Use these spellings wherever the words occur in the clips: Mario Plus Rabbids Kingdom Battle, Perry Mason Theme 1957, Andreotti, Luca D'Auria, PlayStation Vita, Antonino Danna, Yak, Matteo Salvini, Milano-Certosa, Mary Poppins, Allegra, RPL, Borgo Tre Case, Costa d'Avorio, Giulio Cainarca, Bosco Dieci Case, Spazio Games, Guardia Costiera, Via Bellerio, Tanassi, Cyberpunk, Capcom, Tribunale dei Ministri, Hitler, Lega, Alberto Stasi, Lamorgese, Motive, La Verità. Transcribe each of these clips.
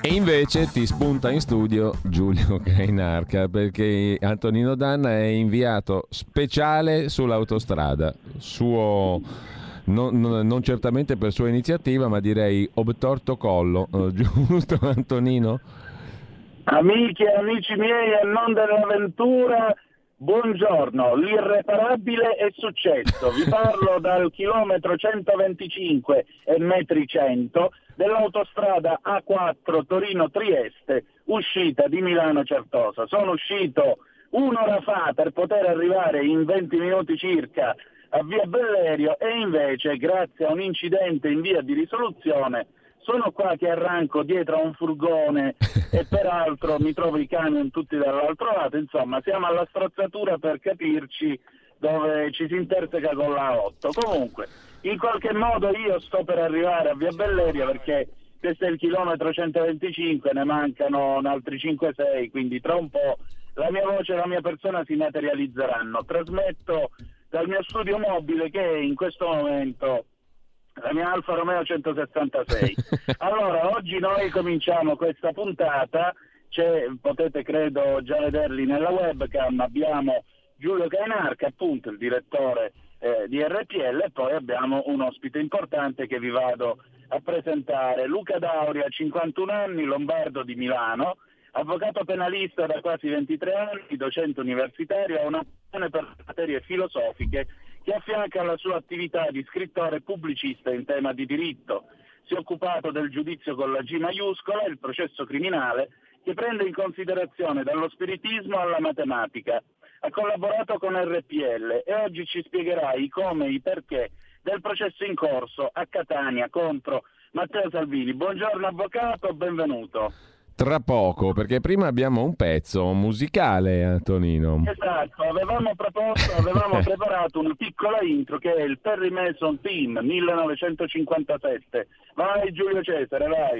E invece ti spunta in studio Giulio Cainarca, perché Antonino Danna è inviato speciale sull'autostrada, suo non certamente per sua iniziativa, ma direi obtorto collo, giusto Antonino? Amiche e amici miei, a non dell'avventura, buongiorno, l'irreparabile è successo, vi parlo dal chilometro 125 e metri 100 dell'autostrada A4 Torino-Trieste, uscita di Milano-Certosa. Sono uscito un'ora fa per poter arrivare in 20 minuti circa a Via Bellerio e invece, grazie a un incidente in via di risoluzione, sono qua che arranco dietro a un furgone e peraltro mi trovo i camion tutti dall'altro lato, insomma siamo alla strozzatura per capirci dove ci si interseca con la 8. Comunque, in qualche modo io sto per arrivare a Via Belleria perché questo è il chilometro 125, ne mancano altri 5-6, quindi tra un po' la mia voce e la mia persona si materializzeranno. Trasmetto dal mio studio mobile che in questo momento... la mia Alfa Romeo 166. Allora, oggi noi cominciamo questa puntata, potete credo già vederli nella webcam, abbiamo Giulio Cainarca, appunto il direttore di RPL, e poi abbiamo un ospite importante che vi vado a presentare, Luca D'Auria, 51 anni, lombardo di Milano, avvocato penalista da quasi 23 anni, docente universitario, ha una passione per materie filosofiche che affianca alla sua attività di scrittore e pubblicista in tema di diritto. Si è occupato del giudizio con la G maiuscola, il processo criminale, che prende in considerazione dallo spiritismo alla matematica. Ha collaborato con RPL e oggi ci spiegherà i come e i perché del processo in corso a Catania contro Matteo Salvini. Buongiorno avvocato, benvenuto. Tra poco, perché prima abbiamo un pezzo musicale, Antonino. Esatto, avevamo preparato una piccola intro che è il Perry Mason Theme 1957. Vai Giulio Cesare, vai!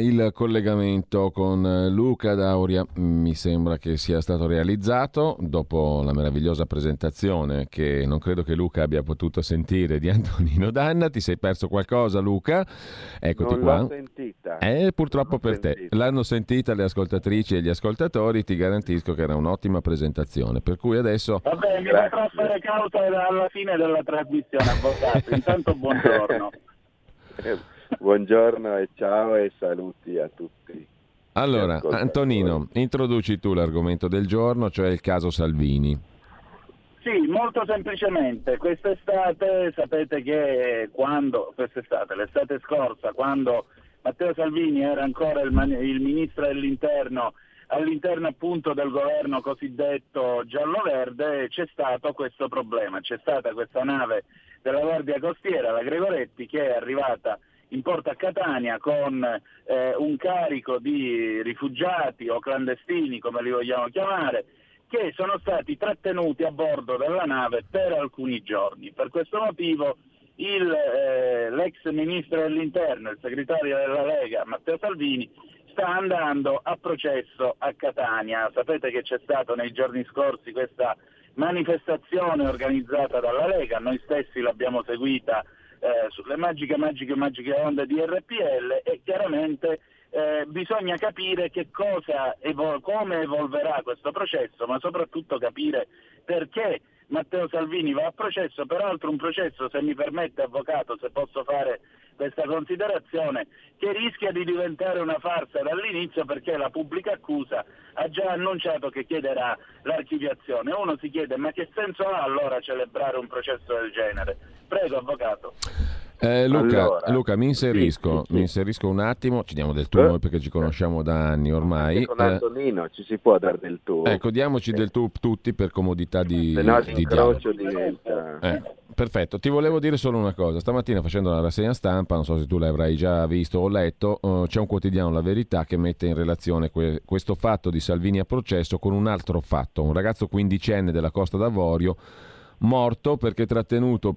Il collegamento con Luca D'Auria mi sembra che sia stato realizzato dopo la meravigliosa presentazione che non credo che Luca abbia potuto sentire di Antonino Danna. Ti sei perso qualcosa, Luca? Eccoti non qua. Non l'ho sentita. Purtroppo per te. L'hanno sentita le ascoltatrici e gli ascoltatori, ti garantisco che era un'ottima presentazione, per cui adesso... Va bene, mi potrò fare causa alla fine della trasmissione, avvocato. Intanto buongiorno. Buongiorno e ciao e saluti a tutti. Allora, Antonino, introduci tu l'argomento del giorno, cioè il caso Salvini. Sì, molto semplicemente, quest'estate sapete che l'estate scorsa, quando Matteo Salvini era ancora il ministro dell'interno, all'interno appunto del governo cosiddetto giallo-verde, c'è stato questo problema, c'è stata questa nave della Guardia Costiera, la Gregoretti, che è arrivata in porto a Catania con un carico di rifugiati o clandestini, come li vogliamo chiamare, che sono stati trattenuti a bordo della nave per alcuni giorni. Per questo motivo l'ex ministro dell'Interno, il segretario della Lega, Matteo Salvini, sta andando a processo a Catania. Sapete che c'è stato nei giorni scorsi questa manifestazione organizzata dalla Lega, noi stessi l'abbiamo seguita sulle magiche onde di RPL, e chiaramente bisogna capire che cosa come evolverà questo processo, ma soprattutto capire perché Matteo Salvini va a processo, peraltro un processo, se mi permette avvocato, se posso fare questa considerazione, che rischia di diventare una farsa dall'inizio, perché la pubblica accusa ha già annunciato che chiederà l'archiviazione. Uno si chiede: ma che senso ha allora celebrare un processo del genere? Prego, avvocato. Luca, mi inserisco un attimo, ci diamo del tu noi perché ci conosciamo da anni ormai. Con Antonino ci si può dare del tu. Ecco, diamoci del tu tutti per comodità di dialogo. Perfetto, ti volevo dire solo una cosa. Stamattina, facendo la rassegna stampa, non so se tu l'avrai già visto o letto, c'è un quotidiano, La Verità, che mette in relazione questo fatto di Salvini a processo con un altro fatto. Un ragazzo quindicenne della Costa d'Avorio morto perché trattenuto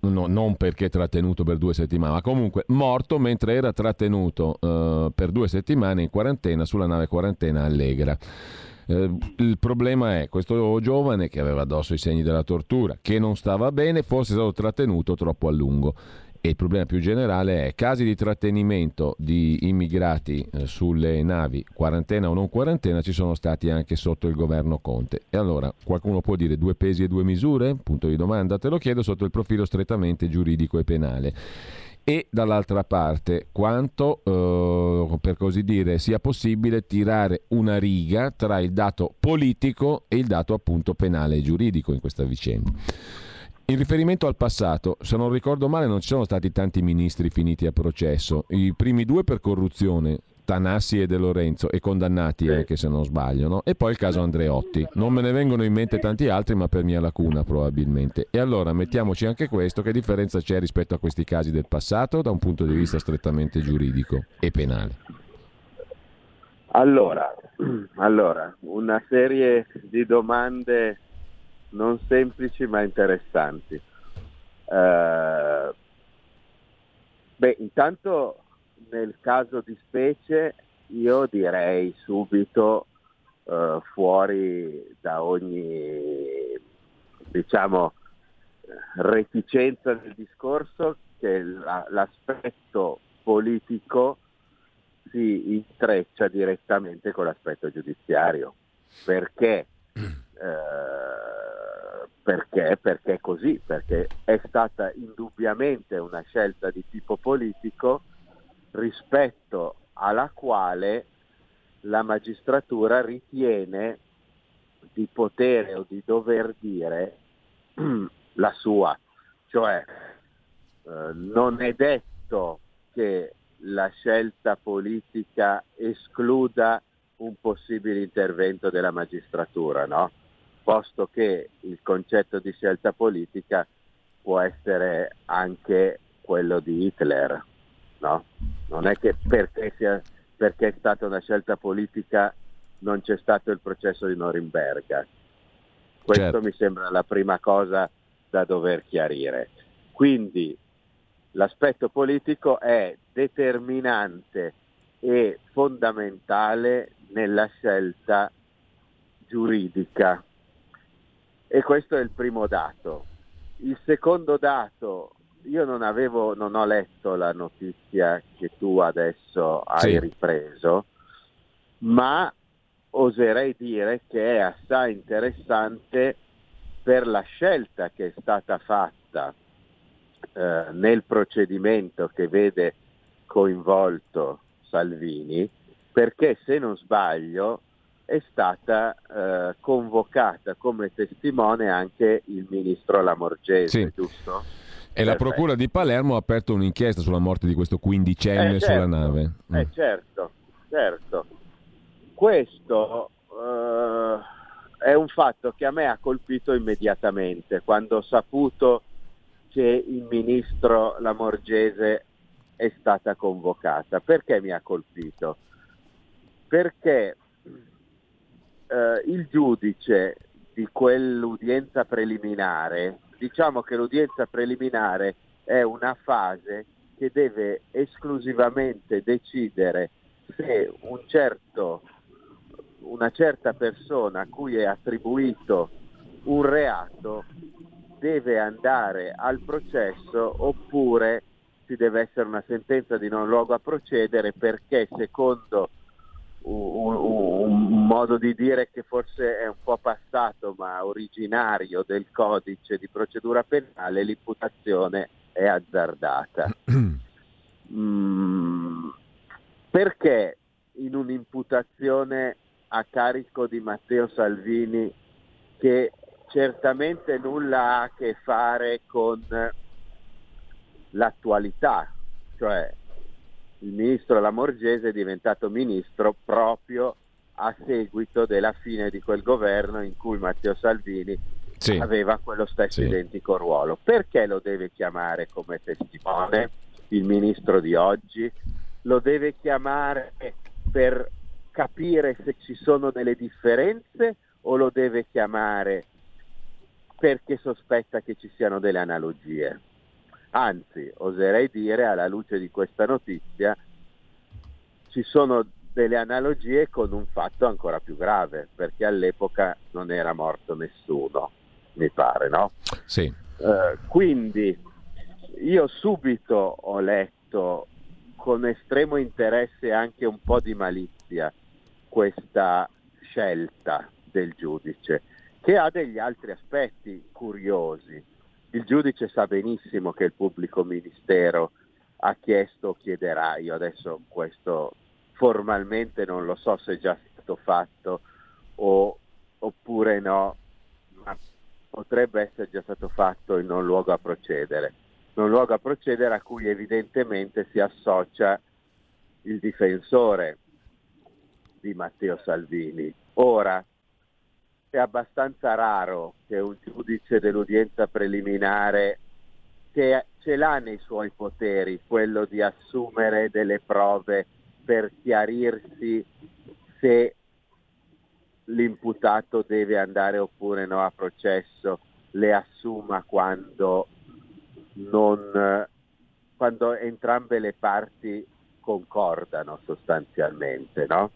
non perché trattenuto per 2 settimane, ma comunque morto mentre era trattenuto per 2 settimane in quarantena sulla nave quarantena Allegra. Il problema è questo giovane che aveva addosso i segni della tortura, che non stava bene, forse è stato trattenuto troppo a lungo. E il problema più generale è casi di trattenimento di immigrati sulle navi, quarantena o non quarantena, ci sono stati anche sotto il governo Conte. E allora qualcuno può dire 2 pesi e 2 misure? Punto di domanda, te lo chiedo sotto il profilo strettamente giuridico e penale. E dall'altra parte quanto, per così dire, sia possibile tirare una riga tra il dato politico e il dato appunto penale e giuridico in questa vicenda. In riferimento al passato, se non ricordo male, non ci sono stati tanti ministri finiti a processo. I primi 2 per corruzione, Tanassi e De Lorenzo, e condannati anche se non sbaglio, no? E poi il caso Andreotti. Non me ne vengono in mente tanti altri, ma per mia lacuna probabilmente. E allora mettiamoci anche questo: che differenza c'è rispetto a questi casi del passato da un punto di vista strettamente giuridico e penale? Allora una serie di domande non semplici ma interessanti. Intanto nel caso di specie io direi subito fuori da ogni, diciamo, reticenza del discorso, che l'aspetto politico si intreccia direttamente con l'aspetto giudiziario. Perché è così, perché è stata indubbiamente una scelta di tipo politico rispetto alla quale la magistratura ritiene di potere o di dover dire la sua, cioè non è detto che la scelta politica escluda un possibile intervento della magistratura, no? Posto che il concetto di scelta politica può essere anche quello di Hitler, no? Non è che perché è stata una scelta politica non c'è stato il processo di Norimberga. Questo certo. Mi sembra la prima cosa da dover chiarire. Quindi l'aspetto politico è determinante e fondamentale nella scelta giuridica, e questo è il primo dato. Il secondo dato, io non ho letto la notizia che tu adesso hai ripreso, ma oserei dire che è assai interessante per la scelta che è stata fatta nel procedimento che vede coinvolto Salvini, perché se non sbaglio è stata convocata come testimone anche il ministro Lamorgese, giusto? E la Procura di Palermo ha aperto un'inchiesta sulla morte di questo quindicenne sulla nave. Certo. Questo è un fatto che a me ha colpito immediatamente, quando ho saputo che il ministro Lamorgese è stata convocata. Perché mi ha colpito? Perché il giudice di quell'udienza preliminare, diciamo che l'udienza preliminare è una fase che deve esclusivamente decidere se una certa persona a cui è attribuito un reato deve andare al processo oppure ci deve essere una sentenza di non luogo a procedere, perché secondo un modo di dire che forse è un po' passato ma originario del codice di procedura penale, l'imputazione è azzardata. Perché in un'imputazione a carico di Matteo Salvini, che certamente nulla ha a che fare con l'attualità, cioè il ministro Lamorgese è diventato ministro proprio a seguito della fine di quel governo in cui Matteo Salvini aveva quello stesso identico ruolo. Perché lo deve chiamare come testimone il ministro di oggi? Lo deve chiamare per capire se ci sono delle differenze o lo deve chiamare perché sospetta che ci siano delle analogie? Anzi, oserei dire, alla luce di questa notizia, ci sono delle analogie con un fatto ancora più grave, perché all'epoca non era morto nessuno, mi pare, no? Sì. Quindi io subito ho letto con estremo interesse e anche un po' di malizia questa scelta del giudice, che ha degli altri aspetti curiosi. Il giudice sa benissimo che il pubblico ministero ha chiesto o chiederà, io adesso questo formalmente non lo so se è già stato fatto oppure no, ma potrebbe essere già stato fatto il non luogo a procedere. Non luogo a procedere a cui evidentemente si associa il difensore di Matteo Salvini. Ora, è abbastanza raro che un giudice dell'udienza preliminare, che ce l'ha nei suoi poteri quello di assumere delle prove per chiarirsi se l'imputato deve andare oppure no a processo, le assuma quando entrambe le parti concordano sostanzialmente, no?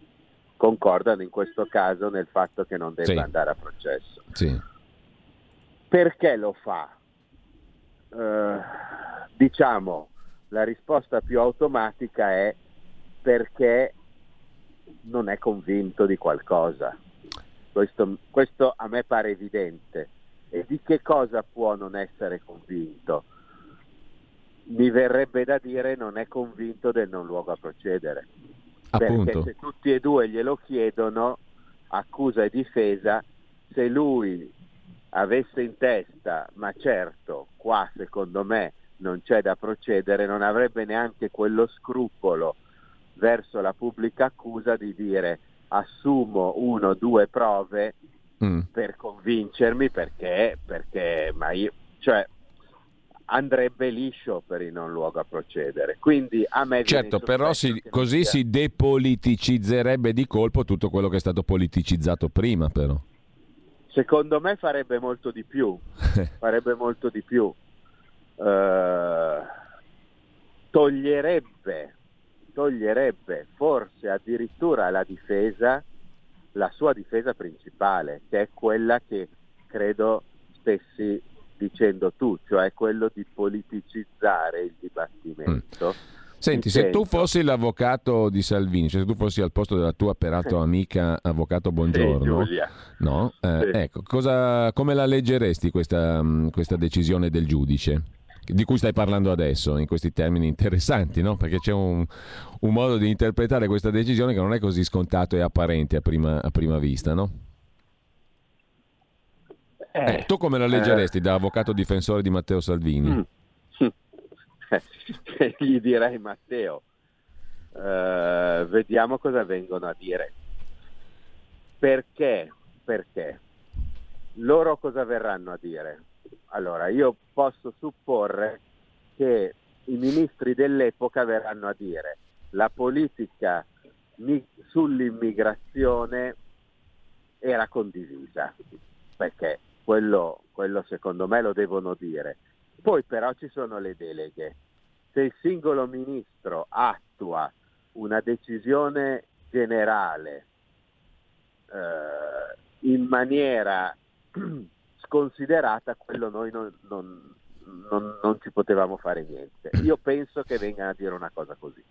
Concordano in questo caso nel fatto che non debba andare a processo. Sì. Perché lo fa? Diciamo, la risposta più automatica è perché non è convinto di qualcosa. Questo a me pare evidente. E di che cosa può non essere convinto? Mi verrebbe da dire non è convinto del non luogo a procedere. Perché se tutti e due glielo chiedono, accusa e difesa, se lui avesse in testa ma certo qua secondo me non c'è da procedere, non avrebbe neanche quello scrupolo verso la pubblica accusa di dire assumo 1 o 2 prove per convincermi, perché ma io, cioè, andrebbe liscio per il non luogo a procedere. Quindi a me certo, però così si depoliticizzerebbe di colpo tutto quello che è stato politicizzato prima, però. Secondo me farebbe molto di più. Toglierebbe forse addirittura alla difesa la sua difesa principale, che è quella che credo stessi dicendo tu, cioè quello di politicizzare il dibattimento. Senti, se tu fossi l'avvocato di Salvini, cioè se tu fossi al posto della tua peraltro amica avvocato Buongiorno, no? Ecco, come la leggeresti questa decisione del giudice di cui stai parlando adesso, in questi termini interessanti, no? Perché c'è un modo di interpretare questa decisione che non è così scontato e apparente a prima vista, no? Tu come la leggeresti da avvocato difensore di Matteo Salvini? Gli direi: Matteo, vediamo cosa vengono a dire. Perché? Loro cosa verranno a dire? Allora, io posso supporre che i ministri dell'epoca verranno a dire: la politica sull'immigrazione era condivisa, perché quello secondo me lo devono dire. Poi però ci sono le deleghe. Se il singolo ministro attua una decisione generale in maniera sconsiderata, quello noi non ci potevamo fare niente. Io penso che venga a dire una cosa così.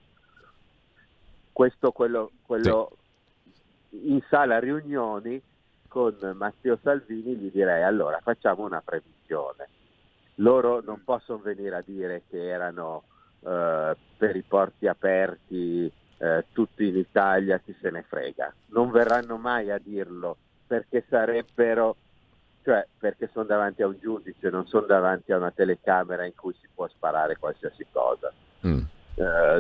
Questo quello sì. In sala riunioni con Matteo Salvini gli direi: allora facciamo una previsione. Loro non possono venire a dire che erano per i porti aperti, tutti in Italia, chi se ne frega. Non verranno mai a dirlo, perché sarebbero, cioè, perché sono davanti a un giudice, non sono davanti a una telecamera in cui si può sparare qualsiasi cosa.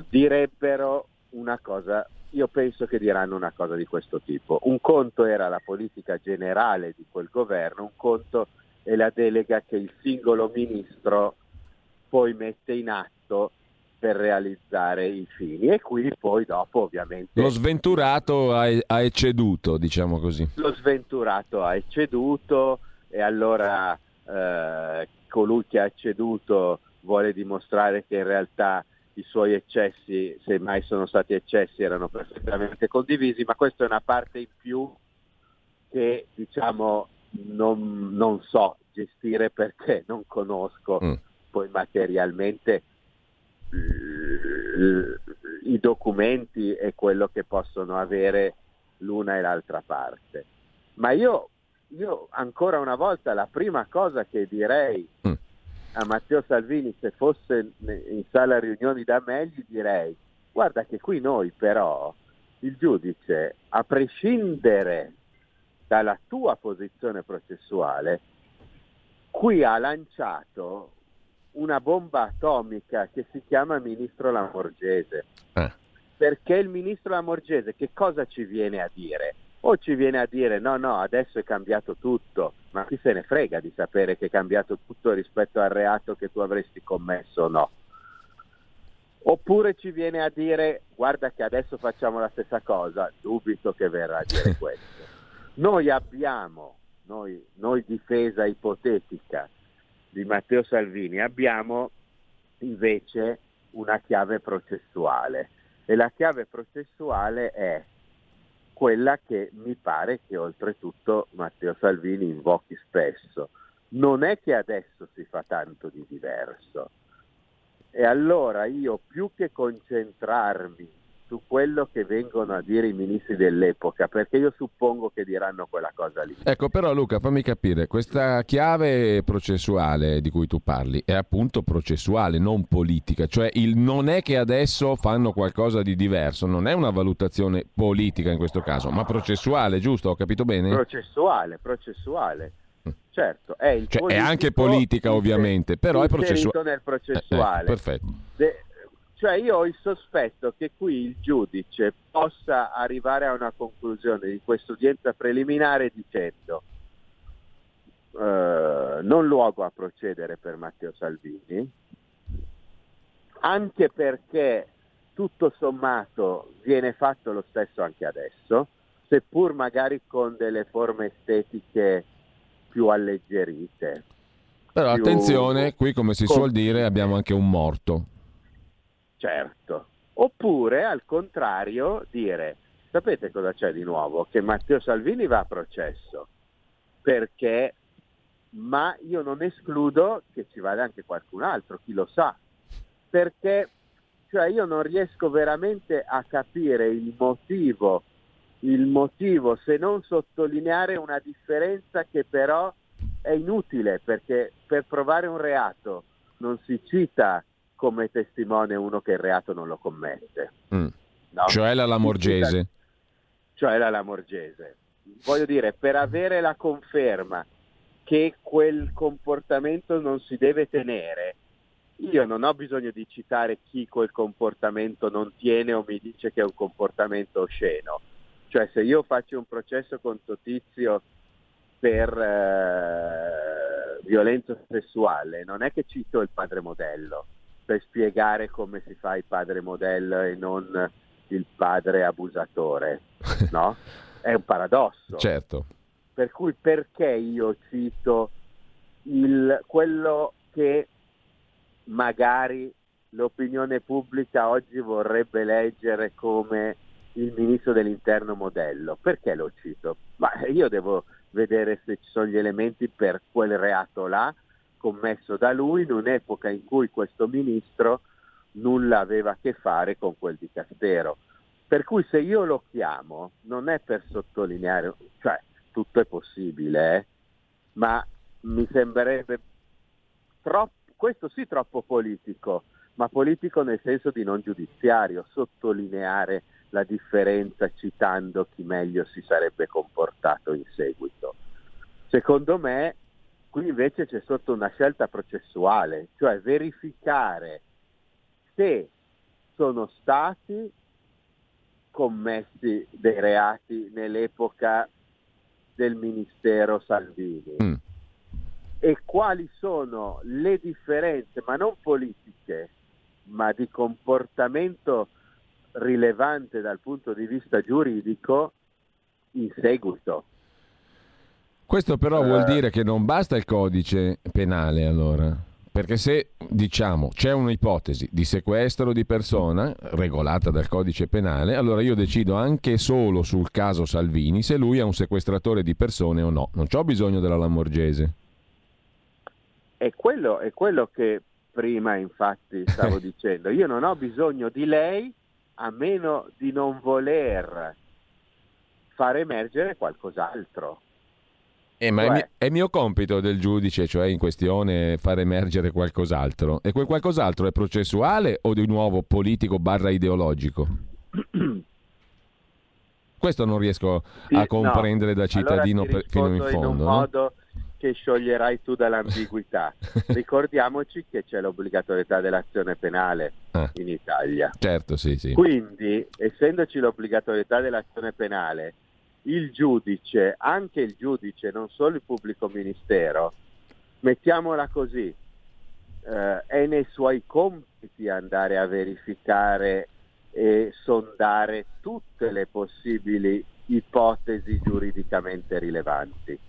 Direbbero una cosa, io penso che diranno una cosa di questo tipo: un conto era la politica generale di quel governo, un conto è la delega che il singolo ministro poi mette in atto per realizzare i fini, e qui poi dopo ovviamente lo sventurato ha ecceduto, diciamo così. Lo sventurato ha ecceduto, e allora colui che ha ecceduto vuole dimostrare che in realtà i suoi eccessi, se mai sono stati eccessi, erano perfettamente condivisi, ma questa è una parte in più che, diciamo, non so gestire, perché non conosco poi materialmente i documenti e quello che possono avere l'una e l'altra parte. Ma io ancora una volta la prima cosa che direi a Matteo Salvini, se fosse in sala riunioni da me, gli direi: guarda che qui noi però, il giudice, a prescindere dalla tua posizione processuale, qui ha lanciato una bomba atomica che si chiama ministro Lamorgese. Perché il ministro Lamorgese che cosa ci viene a dire? O ci viene a dire no, adesso è cambiato tutto, ma chi se ne frega di sapere che è cambiato tutto rispetto al reato che tu avresti commesso o no? Oppure ci viene a dire: guarda che adesso facciamo la stessa cosa. Dubito che verrà a dire questo. Noi abbiamo, noi difesa ipotetica di Matteo Salvini, abbiamo invece una chiave processuale, e la chiave processuale è quella che mi pare che oltretutto Matteo Salvini invochi spesso: non è che adesso si fa tanto di diverso. E allora io, più che concentrarmi su quello che vengono a dire i ministri dell'epoca, perché io suppongo che diranno quella cosa lì. Ecco, però Luca, fammi capire, questa chiave processuale di cui tu parli è appunto processuale, non politica, cioè il non è che adesso fanno qualcosa di diverso non è una valutazione politica in questo caso, ma processuale, giusto? Ho capito bene? Processuale. Certo, è il cioè, è anche politica ovviamente, però è processuale. Nel processuale. Perfetto. Cioè io ho il sospetto che qui il giudice possa arrivare a una conclusione di quest'udienza preliminare dicendo: non luogo a procedere per Matteo Salvini, anche perché tutto sommato viene fatto lo stesso anche adesso, seppur magari con delle forme estetiche più alleggerite. Però attenzione, qui come si suol dire abbiamo anche un morto. Certo. Oppure al contrario dire: sapete cosa c'è di nuovo? Che Matteo Salvini va a processo, perché, ma io non escludo che ci vada anche qualcun altro, chi lo sa, perché cioè io non riesco veramente a capire il motivo, se non sottolineare una differenza che però è inutile, perché per provare un reato non si cita come testimone uno che il reato non lo commette. No? Cioè la Lamorgese. Voglio dire, per avere la conferma che quel comportamento non si deve tenere, io non ho bisogno di citare chi quel comportamento non tiene o mi dice che è un comportamento osceno. Cioè se io faccio un processo contro Tizio per violenza sessuale, non è che cito il padre modello. per spiegare come si fa il padre modello e non il padre abusatore, no? È un paradosso. Certo. Per cui perché io cito quello che magari l'opinione pubblica oggi vorrebbe leggere come il ministro dell'interno modello? Perché lo cito? Ma io devo vedere se ci sono gli elementi per quel reato là commesso da lui in un'epoca in cui questo ministro nulla aveva a che fare con quel dicastero. Per cui se io lo chiamo non è per sottolineare, cioè tutto è possibile, ma mi sembrerebbe troppo, questo sì, troppo politico, ma politico nel senso di non giudiziario, sottolineare la differenza citando chi meglio si sarebbe comportato in seguito. Secondo me qui invece c'è sotto una scelta processuale, cioè verificare se sono stati commessi dei reati nell'epoca del ministero Salvini e quali sono le differenze, ma non politiche, ma di comportamento rilevante dal punto di vista giuridico in seguito. Questo però vuol dire che non basta il codice penale, allora, perché se diciamo c'è un'ipotesi di sequestro di persona regolata dal codice penale, allora io decido anche solo sul caso Salvini se lui è un sequestratore di persone o no, non c'ho bisogno della Lamorgese. È quello che prima infatti stavo dicendo, io non ho bisogno di lei a meno di non voler far emergere qualcos'altro. Ma cioè, è mio compito del giudice, cioè in questione, far emergere qualcos'altro. E quel qualcos'altro è processuale o di nuovo politico / ideologico? Questo non riesco a comprendere da cittadino, allora fino in fondo. In un modo che scioglierai tu dall'ambiguità. Ricordiamoci che c'è l'obbligatorietà dell'azione penale in Italia. Certo, sì, sì. Quindi, essendoci l'obbligatorietà dell'azione penale, il giudice, anche il giudice, non solo il pubblico ministero, mettiamola così, è nei suoi compiti andare a verificare e sondare tutte le possibili ipotesi giuridicamente rilevanti.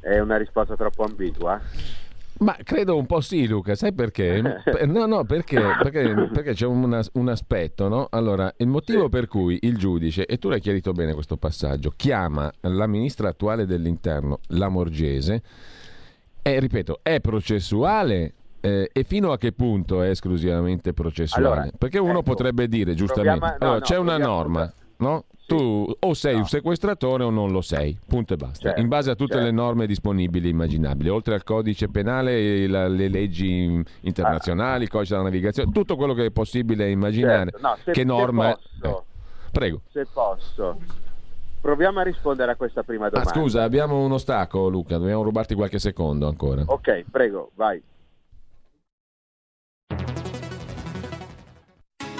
È una risposta troppo ambigua? Ma credo un po' sì, Luca, sai perché? No, perché c'è un aspetto, no? Allora, il motivo per cui il giudice, e tu l'hai chiarito bene questo passaggio, chiama la ministra attuale dell'interno, Lamorgese, è, ripeto, è processuale, e fino a che punto è esclusivamente processuale? Allora, perché uno potrebbe dire, giustamente, c'è una norma, no? Tu o sei un sequestratore o non lo sei, punto e basta, in base a tutte le norme disponibili e immaginabili, oltre al codice penale, le leggi internazionali, il codice della navigazione, tutto quello che è possibile immaginare. No, che norma posso, prego. Se posso, proviamo a rispondere a questa prima domanda. Scusa, abbiamo un ostacolo, Luca, dobbiamo rubarti qualche secondo ancora. Ok, prego, vai.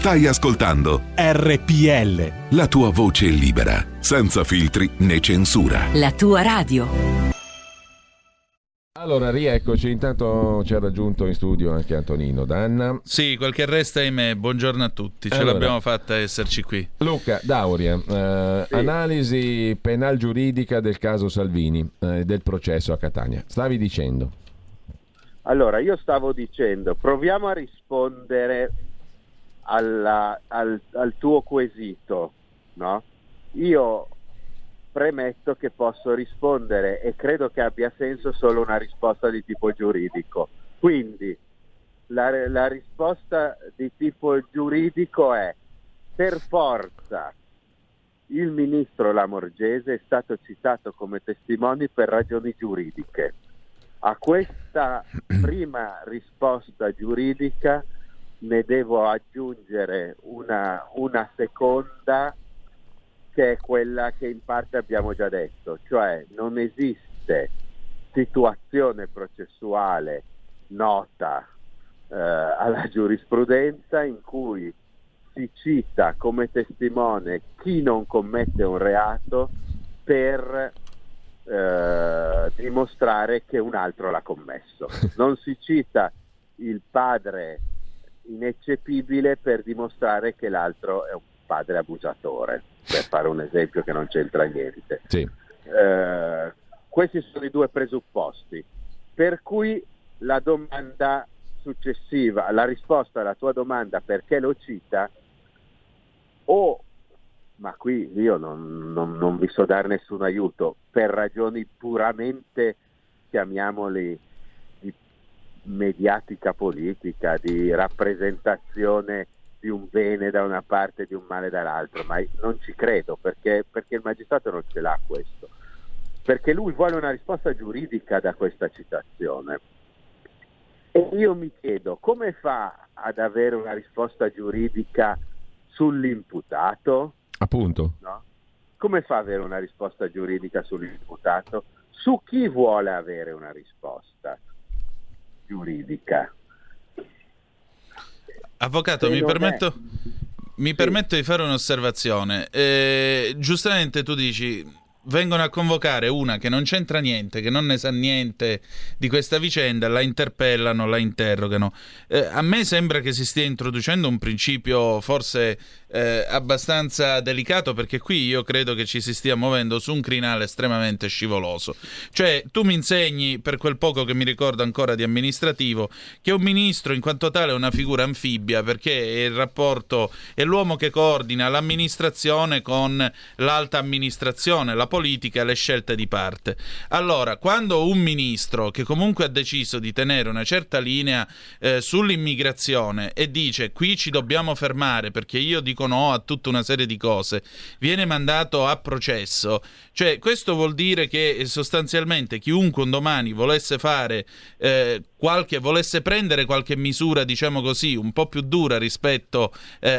Stai ascoltando RPL, la tua voce libera, senza filtri né censura. La tua radio. Allora, rieccoci, intanto ci ha raggiunto in studio anche Antonino Danna. Sì, qualche resta in me, buongiorno a tutti, ce l'abbiamo fatta esserci qui. Luca D'Auria, analisi penal giuridica del caso Salvini, del processo a Catania. Stavi dicendo? Allora, io stavo dicendo, proviamo a rispondere al tuo quesito, no? Io premetto che posso rispondere e credo che abbia senso solo una risposta di tipo giuridico. Quindi la risposta di tipo giuridico è: per forza. Il ministro Lamorgese è stato citato come testimone per ragioni giuridiche. A questa prima risposta giuridica ne devo aggiungere una seconda, che è quella che in parte abbiamo già detto, cioè non esiste situazione processuale nota alla giurisprudenza in cui si cita come testimone chi non commette un reato per dimostrare che un altro l'ha commesso. Non si cita il padre ineccepibile per dimostrare che l'altro è un padre abusatore, per fare un esempio che non c'entra niente. Sì. Questi sono i due presupposti, per cui la domanda successiva, la risposta alla tua domanda perché lo cita, ma qui io non vi so dare nessun aiuto, per ragioni puramente, chiamiamoli, di mediatica politica, di rappresentazione di un bene da una parte e di un male dall'altra, ma non ci credo, perché il magistrato non ce l'ha questo, perché lui vuole una risposta giuridica da questa citazione. E io mi chiedo, come fa ad avere una risposta giuridica sull'imputato? Appunto. No? Come fa ad avere una risposta giuridica sull'imputato? Su chi vuole avere una risposta giuridica? Avvocato, mi permetto di fare un'osservazione. Giustamente tu dici: vengono a convocare una che non c'entra niente, che non ne sa niente di questa vicenda, la interpellano, la interrogano. A me sembra che si stia introducendo un principio forse abbastanza delicato, perché qui io credo che ci si stia muovendo su un crinale estremamente scivoloso. Cioè, tu mi insegni, per quel poco che mi ricordo ancora di amministrativo, che un ministro in quanto tale è una figura anfibia, perché il rapporto è l'uomo che coordina l'amministrazione con l'alta amministrazione, la politica, le scelte di parte. Allora, quando un ministro che comunque ha deciso di tenere una certa linea sull'immigrazione e dice qui ci dobbiamo fermare perché io dico no a tutta una serie di cose, viene mandato a processo, cioè questo vuol dire che sostanzialmente chiunque un domani volesse fare volesse prendere qualche misura, diciamo così, un po' più dura rispetto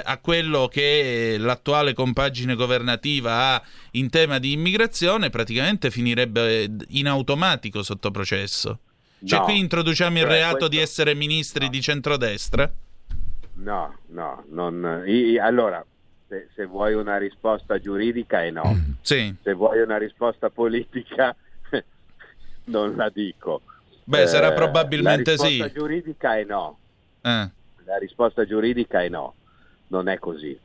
a quello che l'attuale compagine governativa ha in tema di immigrazione, praticamente finirebbe in automatico sotto processo. Cioè, no, qui introduciamo il reato di essere ministri di centrodestra? No, non... Allora, se vuoi una risposta giuridica è no. Sì. Se vuoi una risposta politica non la dico. Beh, sarà probabilmente sì. La risposta giuridica è no. La risposta giuridica è no. Non è così.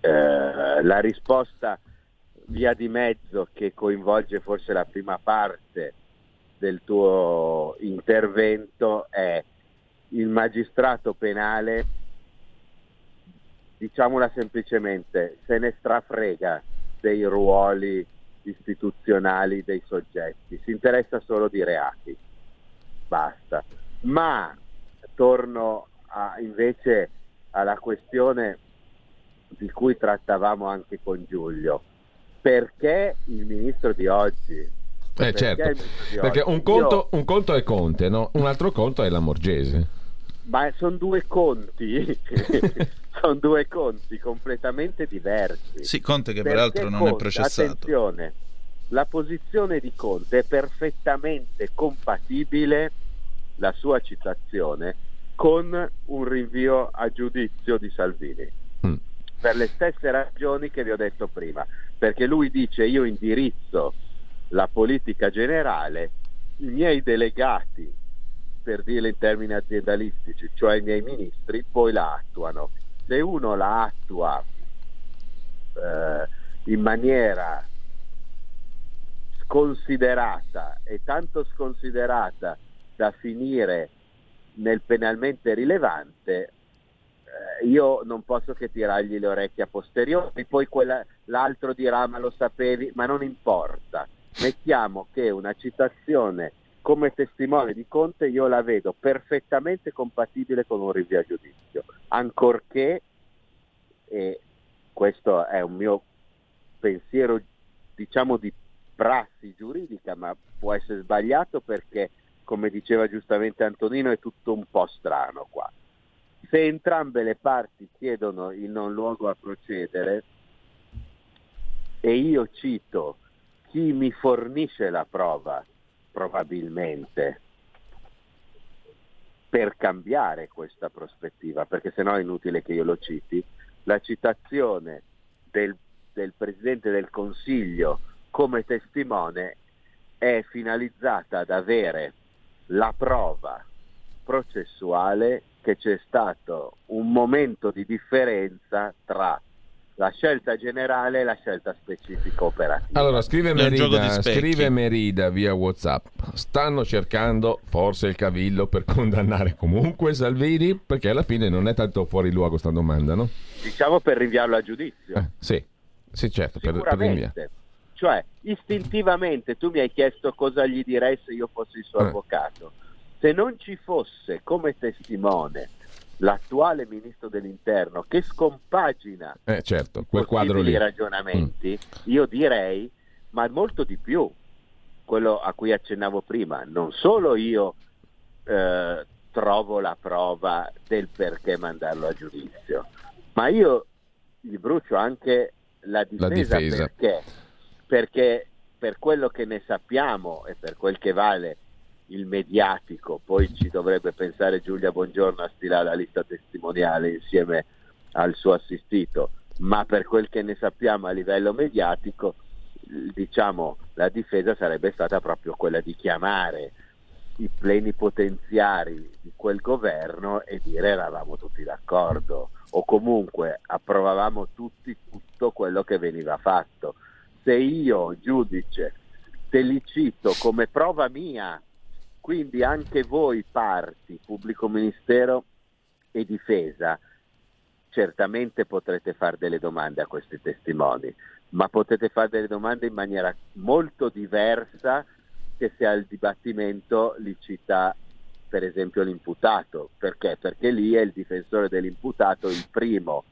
La risposta via di mezzo, che coinvolge forse la prima parte del tuo intervento, è: il magistrato penale, diciamola semplicemente, se ne strafrega dei ruoli istituzionali dei soggetti, si interessa solo di reati, basta. Ma torno invece alla questione di cui trattavamo anche con Giulio: perché il ministro di oggi? Certo, perché oggi? Un conto è Conte, no? Un altro conto è Lamorgese. Ma sono due conti, sono due conti completamente diversi. Sì, Conte che peraltro non è processato. Attenzione, la posizione di Conte è perfettamente compatibile, la sua citazione, con un rinvio a giudizio di Salvini. Per le stesse ragioni che vi ho detto prima, perché lui dice: io indirizzo la politica generale, i miei delegati, per dirlo in termini aziendalistici, cioè i miei ministri, poi la attuano. Se uno la attua in maniera sconsiderata, e tanto sconsiderata da finire nel penalmente rilevante, io non posso che tirargli le orecchie a posteriori. Poi l'altro dirà: ma lo sapevi? Ma non importa, mettiamo che una citazione come testimone di Conte io la vedo perfettamente compatibile con un rinvio a giudizio, ancorché, e questo è un mio pensiero diciamo di prassi giuridica, ma può essere sbagliato perché, come diceva giustamente Antonino, è tutto un po' strano qua. Se entrambe le parti chiedono il non luogo a procedere e io cito chi mi fornisce la prova, probabilmente, per cambiare questa prospettiva, perché sennò è inutile che io lo citi, la citazione del Presidente del Consiglio come testimone è finalizzata ad avere la prova processuale che c'è stato un momento di differenza tra la scelta generale e la scelta specifica operativa. Allora, scrive Merida via WhatsApp: stanno cercando forse il cavillo per condannare comunque Salvini, perché alla fine non è tanto fuori luogo sta domanda, no? Diciamo per rinviarlo a giudizio. Sì, certo, per rinviare. Cioè, istintivamente tu mi hai chiesto cosa gli direi se io fossi il suo avvocato. Se non ci fosse come testimone l'attuale ministro dell'interno che scompagina quel quadro lì, ragionamenti, io direi, ma molto di più, quello a cui accennavo prima, non solo io trovo la prova del perché mandarlo a giudizio, ma io gli brucio anche la difesa. Perché per quello che ne sappiamo e per quel che vale il mediatico, poi ci dovrebbe pensare Giulia Bongiorno a stilare la lista testimoniale insieme al suo assistito, ma per quel che ne sappiamo a livello mediatico, diciamo, la difesa sarebbe stata proprio quella di chiamare i plenipotenziari di quel governo e dire eravamo tutti d'accordo, o comunque approvavamo tutti tutto quello che veniva fatto. Se io, giudice, te li cito come prova mia, quindi anche voi parti, pubblico ministero e difesa, certamente potrete fare delle domande a questi testimoni, ma potete fare delle domande in maniera molto diversa che se al dibattimento li cita per esempio l'imputato. Perché? Perché lì è il difensore dell'imputato il primo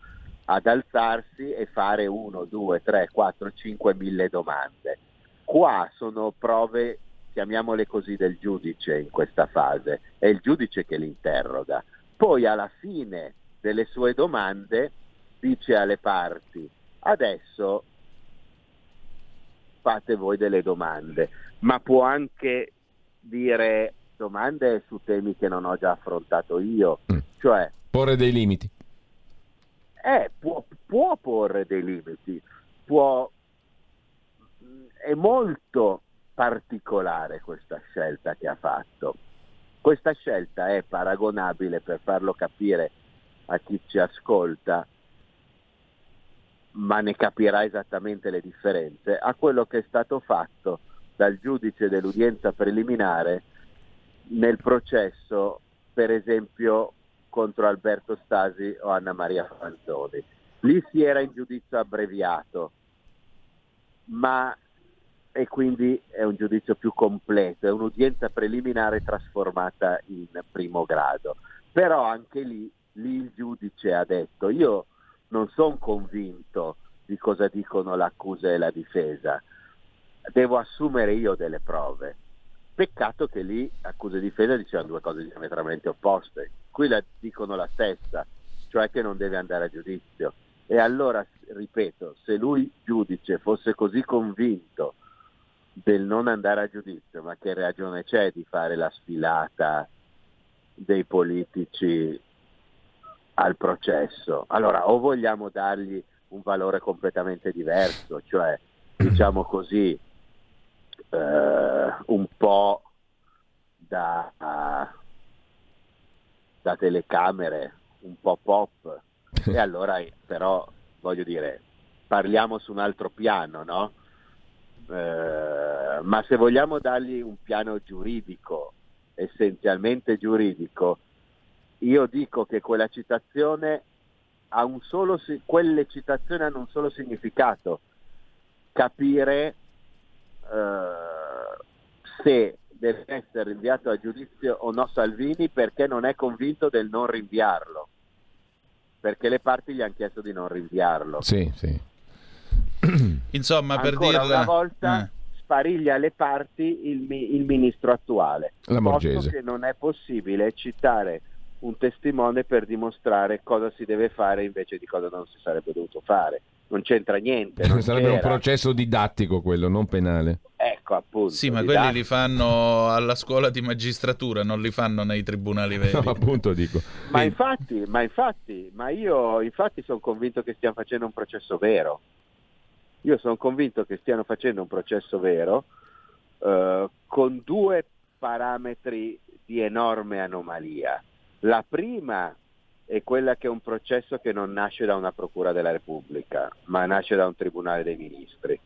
ad alzarsi e fare 1, 2, 3, 4, 5 domande. Qua sono prove, chiamiamole così, del giudice in questa fase, è il giudice che li interroga. Poi alla fine delle sue domande dice alle parti: adesso fate voi delle domande, ma può anche dire domande su temi che non ho già affrontato io, cioè porre dei limiti. Può porre dei limiti, è molto particolare questa scelta che ha fatto. Questa scelta è paragonabile, per farlo capire a chi ci ascolta, ma ne capirà esattamente le differenze, a quello che è stato fatto dal giudice dell'udienza preliminare nel processo, per esempio, contro Alberto Stasi o Anna Maria Franzoni. Lì si era in giudizio abbreviato, e quindi è un giudizio più completo, è un'udienza preliminare trasformata in primo grado. Però anche lì il giudice ha detto: io non sono convinto di cosa dicono l'accusa e la difesa, devo assumere io delle prove. Peccato che lì accusa e difesa dicevano due cose diametralmente opposte, qui la dicono la stessa, cioè che non deve andare a giudizio. E allora, ripeto, se lui giudice fosse così convinto del non andare a giudizio, ma che ragione c'è di fare la sfilata dei politici al processo? Allora, o vogliamo dargli un valore completamente diverso, cioè diciamo così un po' da telecamere, un po' pop, e allora però voglio dire parliamo su un altro piano, no? Ma se vogliamo dargli un piano giuridico, essenzialmente giuridico, io dico che quella citazione ha un solo, quelle citazioni hanno un solo significato: capire se deve essere rinviato a giudizio o no Salvini, perché non è convinto del non rinviarlo, perché le parti gli hanno chiesto di non rinviarlo. Sì, sì. Insomma, per ancora dirla una volta spariglia alle parti il ministro attuale, Lamorgese, posto che non è possibile citare un testimone per dimostrare cosa si deve fare invece di cosa non si sarebbe dovuto fare. Non c'entra niente. Non sarebbe un processo didattico quello, non penale. Ecco, appunto. Sì, ma didattico. Quelli li fanno alla scuola di magistratura, non li fanno nei tribunali veri. No, appunto dico. Ma infatti sono convinto che stiamo facendo un processo vero. Io sono convinto che stiano facendo un processo vero con due parametri di enorme anomalia. La prima è quella che è un processo che non nasce da una Procura della Repubblica, ma nasce da un Tribunale dei Ministri,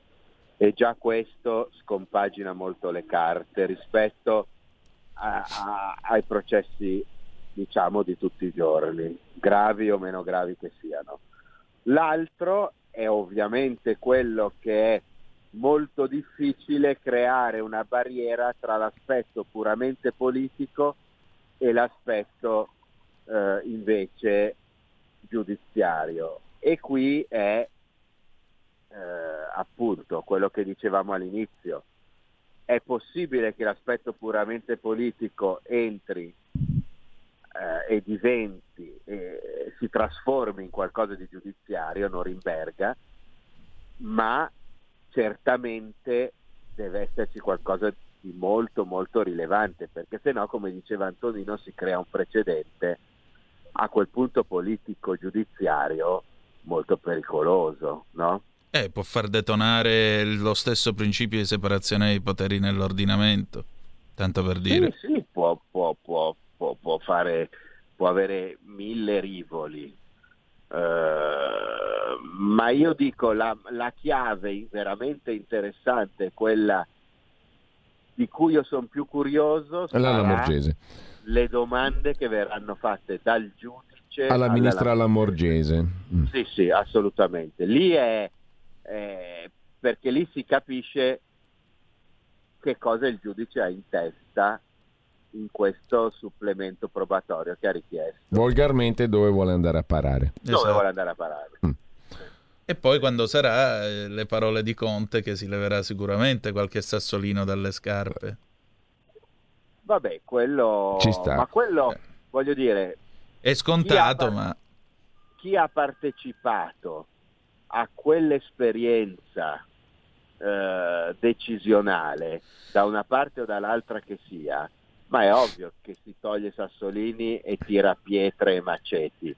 e già questo scompagina molto le carte rispetto ai processi, diciamo, di tutti i giorni, gravi o meno gravi che siano. L'altro è ovviamente quello che è molto difficile creare una barriera tra l'aspetto puramente politico e l'aspetto invece giudiziario, e qui è appunto quello che dicevamo all'inizio: è possibile che l'aspetto puramente politico entri e diventi e si trasformi in qualcosa di giudiziario, Norimberga, ma certamente deve esserci qualcosa di molto molto rilevante, perché se no, come diceva Antonino, si crea un precedente a quel punto politico giudiziario molto pericoloso, no? Può far detonare lo stesso principio di separazione dei poteri nell'ordinamento, tanto per dire. Sì, può avere mille rivoli, ma io dico la chiave veramente interessante, quella di cui io sono più curioso, sarà le domande che verranno fatte dal giudice alla ministra Lamorgese. Sì, sì, assolutamente. Lì è perché lì si capisce che cosa il giudice ha in testa in questo supplemento probatorio che ha richiesto. Volgarmente dove vuole andare a parare. Esatto. Dove vuole andare a parare. E poi quando sarà, le parole di Conte, che si leverà sicuramente qualche sassolino dalle scarpe. Vabbè, quello ci sta. Ma quello, voglio dire, è scontato, ma chi ha partecipato a quell'esperienza decisionale, da una parte o dall'altra che sia, ma è ovvio che si toglie sassolini e tira pietre e maceti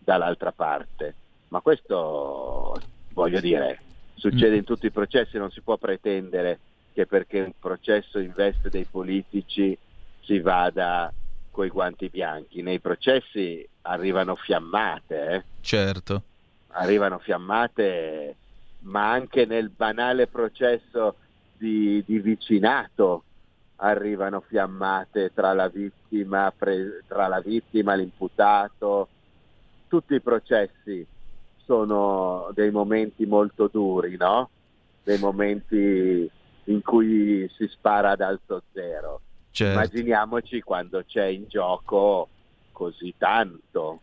dall'altra parte. Ma questo, voglio dire, succede in tutti i processi. Non si può pretendere che perché un processo investe dei politici si vada coi guanti bianchi. Nei processi arrivano fiammate. Certo. Arrivano fiammate, ma anche nel banale processo di vicinato arrivano fiammate tra la vittima, l'imputato. Tutti i processi sono dei momenti molto duri, no? Dei momenti in cui si spara ad alto zero. Certo. Immaginiamoci quando c'è in gioco così tanto.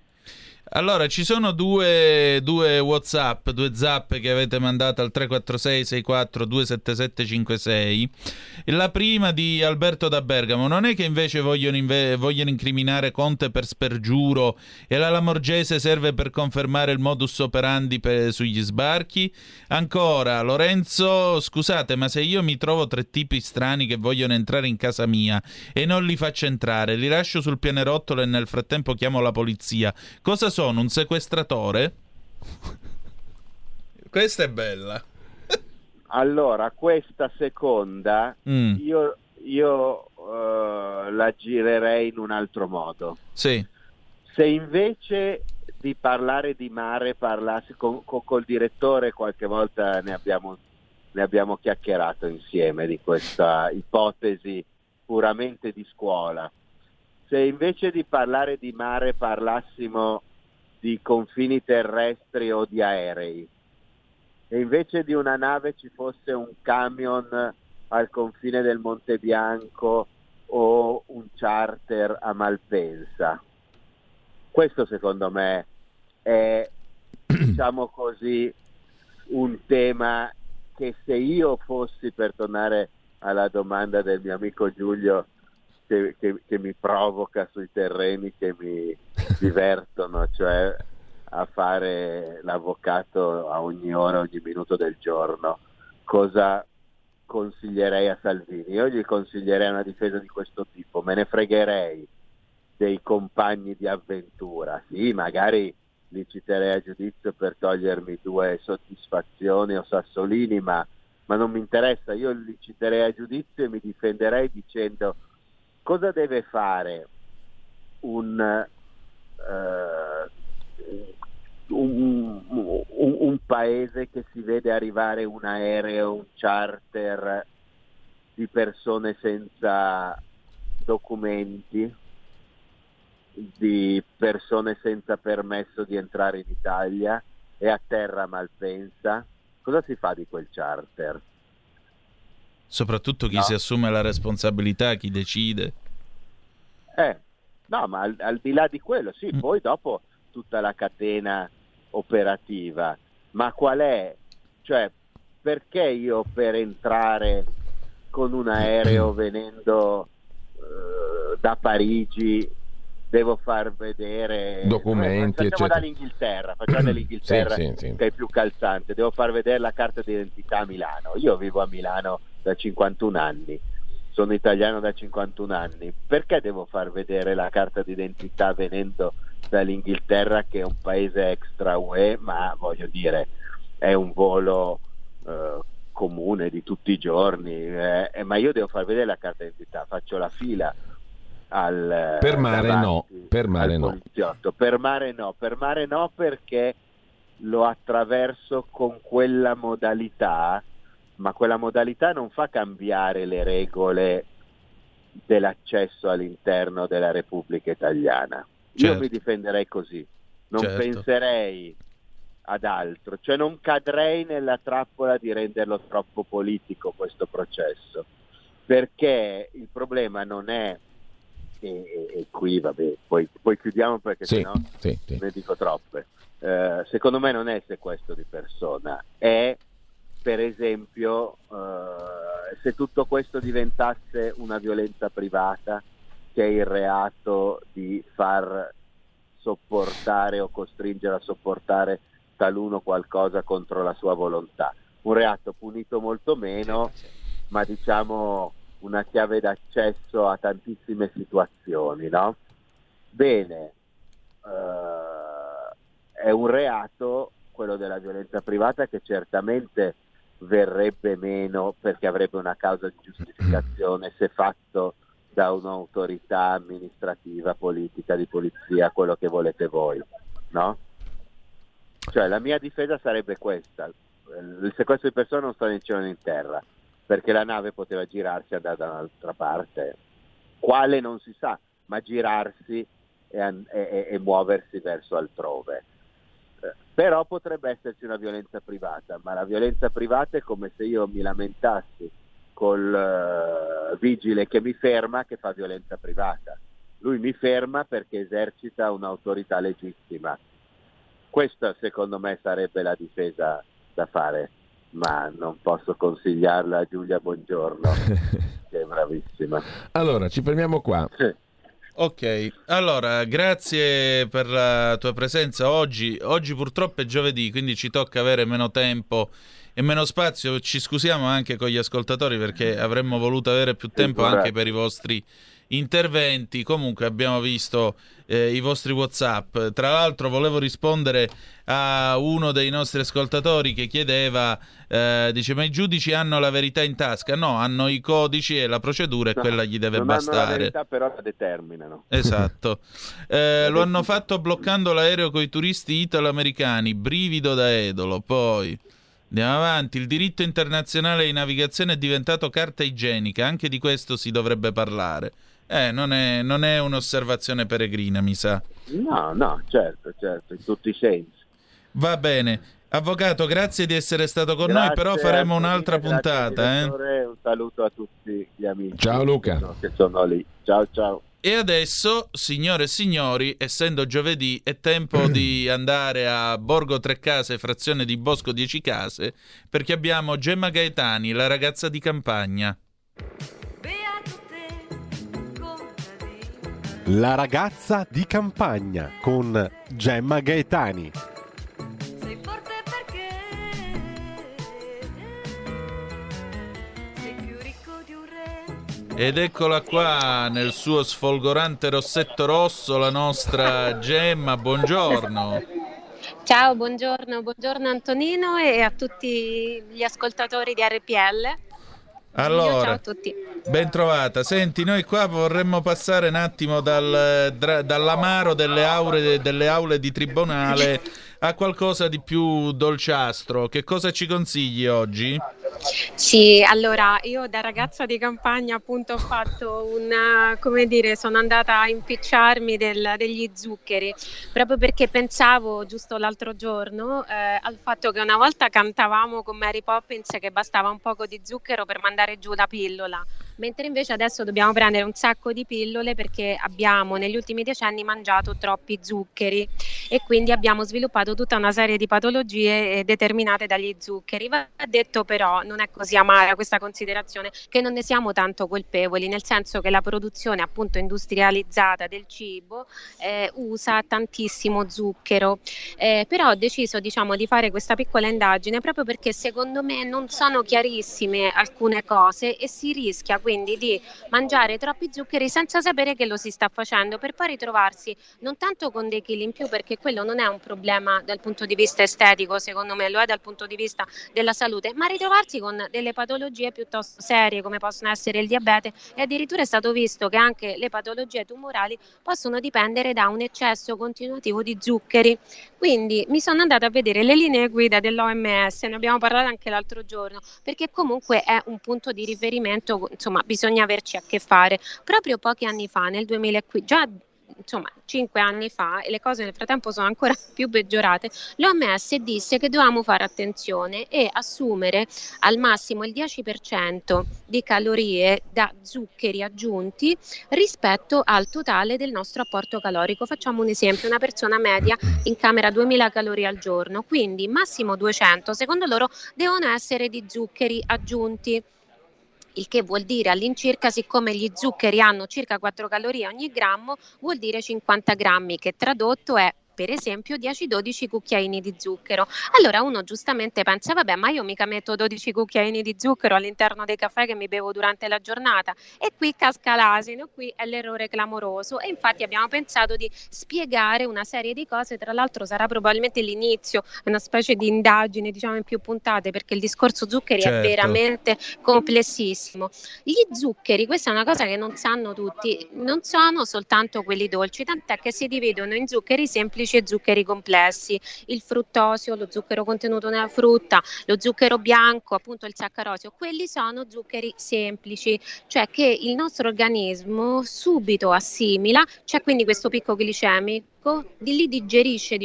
Allora, ci sono due WhatsApp, due zap che avete mandato al 346 64 277 56. La prima di Alberto da Bergamo: non è che invece vogliono incriminare Conte per spergiuro e la Lamorgese serve per confermare il modus operandi sugli sbarchi? Ancora Lorenzo: scusate, ma se io mi trovo tre tipi strani che vogliono entrare in casa mia e non li faccio entrare, li lascio sul pianerottolo e nel frattempo chiamo la polizia, cosa sono, un sequestratore? Questa è bella. Allora, questa seconda io la girerei in un altro modo. Sì. Se invece di parlare di mare parlassi col direttore, qualche volta ne abbiamo chiacchierato insieme di questa ipotesi puramente di scuola. Se invece di parlare di mare parlassimo di confini terrestri o di aerei, e invece di una nave ci fosse un camion al confine del Monte Bianco o un charter a Malpensa. Questo secondo me è, diciamo così, un tema che, se io fossi, per tornare alla domanda del mio amico Giulio, che mi provoca sui terreni che mi divertono, cioè a fare l'avvocato a ogni ora, ogni minuto del giorno, cosa consiglierei a Salvini? Io gli consiglierei una difesa di questo tipo, me ne fregherei dei compagni di avventura, sì, magari li citerei a giudizio per togliermi due soddisfazioni o sassolini, ma non mi interessa, io li citerei a giudizio e mi difenderei dicendo: cosa deve fare un paese che si vede arrivare un aereo, un charter di persone senza documenti, di persone senza permesso di entrare in Italia, e a terra Malpensa? Cosa si fa di quel charter? Soprattutto chi si assume la responsabilità, chi decide. Ma al di là di quello, sì, poi dopo tutta la catena operativa. Ma qual è? Cioè, perché io per entrare con un aereo venendo da Parigi devo far vedere documenti, eccetera. Facciamo dall'Inghilterra sì. Che è più calzante. Devo far vedere la carta d'identità a Milano. Io vivo a Milano da 51 anni, sono italiano da 51 anni. Perché devo far vedere la carta d'identità venendo dall'Inghilterra, che è un paese extra UE, ma voglio dire, è un volo comune di tutti i giorni, ma io devo far vedere la carta d'identità, faccio la fila per mare no, perché lo attraverso con quella modalità, ma quella modalità non fa cambiare le regole dell'accesso all'interno della Repubblica Italiana. Certo. Io mi difenderei così, non penserei ad altro, cioè non cadrei nella trappola di renderlo troppo politico questo processo, perché il problema non è e qui vabbè poi chiudiamo, perché sennò ne dico troppe. Secondo me non è sequestro di persona, è per esempio se tutto questo diventasse una violenza privata, che è il reato di far sopportare o costringere a sopportare taluno qualcosa contro la sua volontà, un reato punito molto meno, ma diciamo una chiave d'accesso a tantissime situazioni, no? Bene, è un reato, quello della violenza privata, che certamente verrebbe meno, perché avrebbe una causa di giustificazione se fatto da un'autorità amministrativa, politica, di polizia, quello che volete voi, no? Cioè la mia difesa sarebbe questa: il sequestro di persona non sta né in cielo né in terra, perché la nave poteva girarsi e andare da un'altra parte, quale non si sa, ma girarsi e muoversi verso altrove. Però potrebbe esserci una violenza privata, ma la violenza privata è come se io mi lamentassi col vigile che mi ferma, che fa violenza privata. Lui mi ferma perché esercita un'autorità legittima. Questa secondo me sarebbe la difesa da fare. Ma non posso consigliarla a Giulia Bongiorno, che è bravissima. Allora, ci fermiamo qua. Sì. Ok, allora grazie per la tua presenza oggi. Purtroppo è giovedì, quindi ci tocca avere meno tempo e meno spazio. Ci scusiamo anche con gli ascoltatori, perché avremmo voluto avere più tempo anche per i vostri interventi. Comunque abbiamo visto i vostri WhatsApp. Tra l'altro volevo rispondere a uno dei nostri ascoltatori che chiedeva, dice: ma i giudici hanno la verità in tasca? No, hanno i codici e la procedura, e quella gli deve bastare. Hanno la verità, però la determinano. Esatto. Lo hanno fatto bloccando l'aereo coi turisti italo-americani, brivido da edolo. Poi andiamo avanti. Il diritto internazionale di navigazione è diventato carta igienica, anche di questo si dovrebbe parlare. Non è un'osservazione peregrina, mi sa. No, certo, in tutti i sensi. Va bene. Avvocato, grazie di essere stato con noi, però faremo un'altra puntata. Un saluto a tutti gli amici. Ciao Luca. Che sono lì. Ciao ciao. E adesso, signore e signori, essendo giovedì, è tempo di andare a Borgo Tre Case, frazione di Bosco Dieci Case, perché abbiamo Gemma Gaetani, la ragazza di campagna. La ragazza di campagna con Gemma Gaetani. Ed eccola qua nel suo sfolgorante rossetto rosso, la nostra Gemma, buongiorno. Ciao, buongiorno, buongiorno Antonino e a tutti gli ascoltatori di RPL. Allora, ciao a tutti. Ben trovata. Senti, noi qua vorremmo passare un attimo dall'amaro delle aule di tribunale a qualcosa di più dolciastro. Che cosa ci consigli oggi? Sì, allora io da ragazza di campagna appunto ho fatto sono andata a impicciarmi degli zuccheri, proprio perché pensavo giusto l'altro giorno al fatto che una volta cantavamo con Mary Poppins che bastava un poco di zucchero per mandare giù la pillola, mentre invece adesso dobbiamo prendere un sacco di pillole perché abbiamo negli ultimi 10 anni mangiato troppi zuccheri e quindi abbiamo sviluppato tutta una serie di patologie determinate dagli zuccheri. Va detto però, non è così amara questa considerazione, che non ne siamo tanto colpevoli, nel senso che la produzione appunto industrializzata del cibo usa tantissimo zucchero, però ho deciso di fare questa piccola indagine proprio perché secondo me non sono chiarissime alcune cose e si rischia quindi di mangiare troppi zuccheri senza sapere che lo si sta facendo, per poi ritrovarsi non tanto con dei chili in più, perché quello non è un problema dal punto di vista estetico, secondo me lo è dal punto di vista della salute, ma ritrovarsi con delle patologie piuttosto serie come possono essere il diabete, e addirittura è stato visto che anche le patologie tumorali possono dipendere da un eccesso continuativo di zuccheri. Quindi mi sono andata a vedere le linee guida dell'OMS, ne abbiamo parlato anche l'altro giorno, perché comunque è un punto di riferimento, insomma bisogna averci a che fare. Proprio pochi anni fa, nel 2015, già 5 anni fa, e le cose nel frattempo sono ancora più peggiorate, l'OMS disse che dovevamo fare attenzione e assumere al massimo il 10% di calorie da zuccheri aggiunti rispetto al totale del nostro apporto calorico. Facciamo un esempio, una persona media incamera 2000 calorie al giorno, quindi massimo 200, secondo loro, devono essere di zuccheri aggiunti. Il che vuol dire all'incirca, siccome gli zuccheri hanno circa 4 calorie ogni grammo, vuol dire 50 grammi, che tradotto è per esempio 10-12 cucchiaini di zucchero. Allora uno giustamente pensa, vabbè, ma io mica metto 12 cucchiaini di zucchero all'interno dei caffè che mi bevo durante la giornata, e qui casca l'asino, qui è l'errore clamoroso. E infatti abbiamo pensato di spiegare una serie di cose, tra l'altro sarà probabilmente l'inizio, una specie di indagine in più puntate, perché il discorso zuccheri certo. È veramente complessissimo. Gli zuccheri, questa è una cosa che non sanno tutti, non sono soltanto quelli dolci, tant'è che si dividono in zuccheri semplici e zuccheri complessi, il fruttosio, lo zucchero contenuto nella frutta, lo zucchero bianco, appunto il saccarosio. Quelli sono zuccheri semplici, cioè che il nostro organismo subito assimila, c'è quindi questo picco glicemico, li digerisce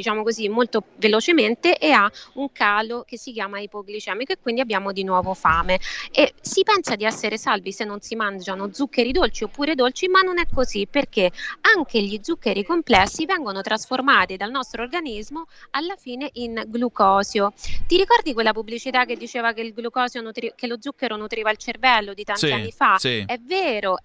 molto velocemente e ha un calo che si chiama ipoglicemico e quindi abbiamo di nuovo fame. E si pensa di essere salvi se non si mangiano zuccheri dolci oppure dolci, ma non è così, perché anche gli zuccheri complessi vengono trasformati dal nostro organismo alla fine in glucosio. Ti ricordi quella pubblicità che diceva che che lo zucchero nutriva il cervello di tanti anni fa? Sì. È vero,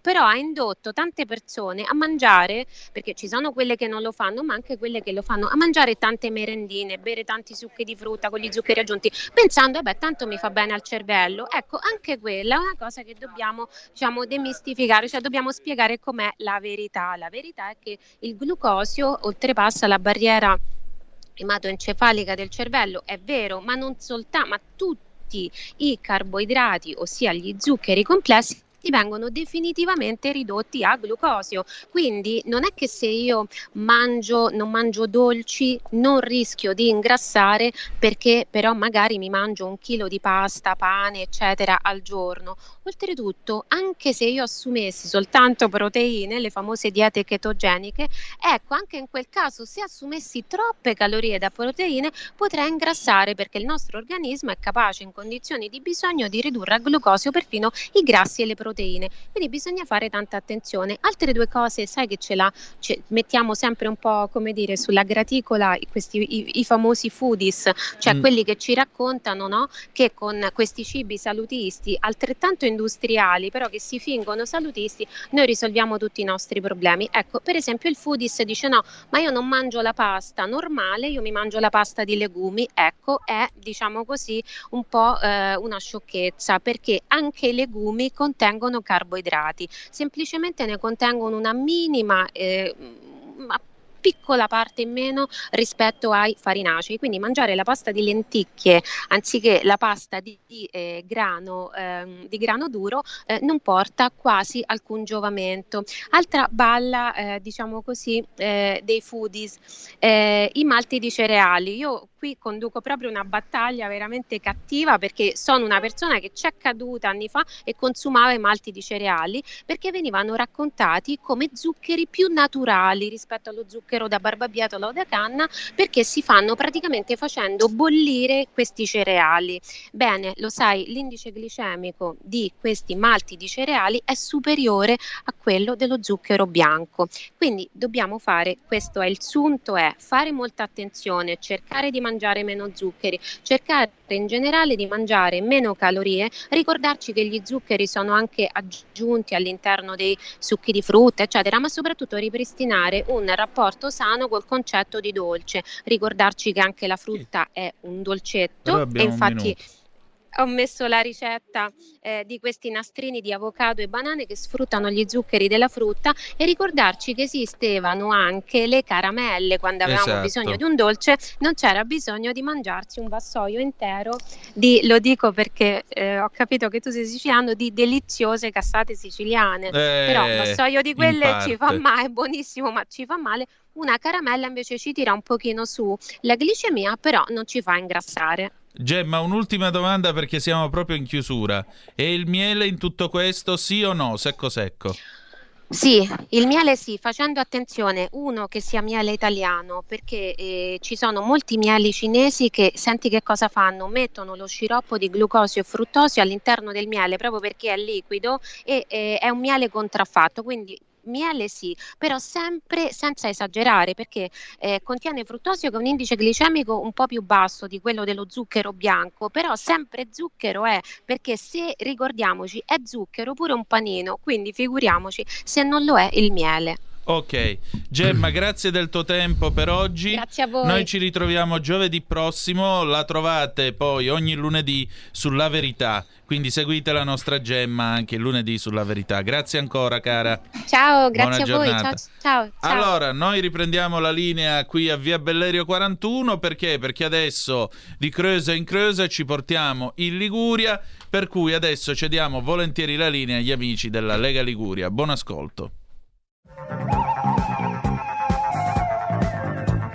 però ha indotto tante persone a mangiare, perché ci sono quelle che non lo fanno, ma anche quelle che lo fanno, a mangiare tante merendine, bere tanti succhi di frutta con gli zuccheri aggiunti, pensando tanto mi fa bene al cervello. Ecco, anche quella è una cosa che dobbiamo demistificare, dobbiamo spiegare com'è la verità. La verità è che il glucosio oltrepassa la barriera ematoencefalica del cervello, è vero, ma non soltanto, ma tutti i carboidrati, ossia gli zuccheri complessi, ti vengono definitivamente ridotti al glucosio. Quindi non è che se io non mangio dolci non rischio di ingrassare, perché però magari mi mangio un chilo di pasta, pane, eccetera al giorno. Oltretutto, anche se io assumessi soltanto proteine, le famose diete chetogeniche, ecco, anche in quel caso se assumessi troppe calorie da proteine potrei ingrassare, perché il nostro organismo è capace in condizioni di bisogno di ridurre al glucosio perfino i grassi e le proteine. Quindi bisogna fare tanta attenzione. Altre due cose, sai che mettiamo sempre un po', come dire, sulla graticola i famosi foodies, cioè quelli che ci raccontano, no, che con questi cibi salutisti altrettanto industriali, però che si fingono salutisti, noi risolviamo tutti i nostri problemi. Ecco, per esempio il foodist dice no, ma io non mangio la pasta normale, io mi mangio la pasta di legumi. Ecco, è, diciamo così, un po' una sciocchezza, perché anche i legumi contengono carboidrati, semplicemente ne contengono una minima piccola parte in meno rispetto ai farinacei. Quindi mangiare la pasta di lenticchie anziché la pasta di grano duro non porta quasi alcun giovamento. Altra balla dei foodies, i malti di cereali. Io qui conduco proprio una battaglia veramente cattiva, perché sono una persona che c'è caduta anni fa e consumava i malti di cereali, perché venivano raccontati come zuccheri più naturali rispetto allo zucchero da barbabietola o da canna, perché si fanno praticamente facendo bollire questi cereali. Bene, lo sai, l'indice glicemico di questi malti di cereali è superiore a quello dello zucchero bianco. Quindi dobbiamo fare, questo è il sunto, è fare molta attenzione, cercare di mangiare meno zuccheri, cercare in generale di mangiare meno calorie, ricordarci che gli zuccheri sono anche aggiunti all'interno dei succhi di frutta, eccetera, ma soprattutto ripristinare un rapporto sano col concetto di dolce, ricordarci che anche la frutta è un dolcetto. E infatti ho messo la ricetta di questi nastrini di avocado e banane che sfruttano gli zuccheri della frutta, e ricordarci che esistevano anche le caramelle quando avevamo bisogno di un dolce, non c'era bisogno di mangiarsi un vassoio intero di, lo dico perché ho capito che tu sei siciliano, di deliziose cassate siciliane, però un vassoio di quelle ci fa male, è buonissimo ma ci fa male. Una caramella invece ci tira un pochino su la glicemia, però non ci fa ingrassare. Gemma, un'ultima domanda perché siamo proprio in chiusura. E il miele in tutto questo, sì o no? Secco secco. Sì, il miele sì, facendo attenzione, uno, che sia miele italiano, perché ci sono molti mieli cinesi che, senti che cosa fanno, mettono lo sciroppo di glucosio e fruttosio all'interno del miele proprio perché è liquido e è un miele contraffatto, quindi miele sì, però sempre senza esagerare, perché contiene fruttosio che è un indice glicemico un po' più basso di quello dello zucchero bianco, però sempre zucchero è, perché se, ricordiamoci, è zucchero pure un panino, quindi figuriamoci se non lo è il miele. Ok, Gemma, grazie del tuo tempo per oggi. Grazie a voi. Noi ci ritroviamo giovedì prossimo, la trovate poi ogni lunedì sulla Verità, quindi seguite la nostra Gemma anche il lunedì sulla Verità. Grazie ancora, cara. Ciao, grazie a voi. Ciao. Allora, noi riprendiamo la linea qui a Via Bellerio 41, perché adesso di Creusa in Creusa ci portiamo in Liguria, per cui adesso cediamo volentieri la linea agli amici della Lega Liguria. Buon ascolto.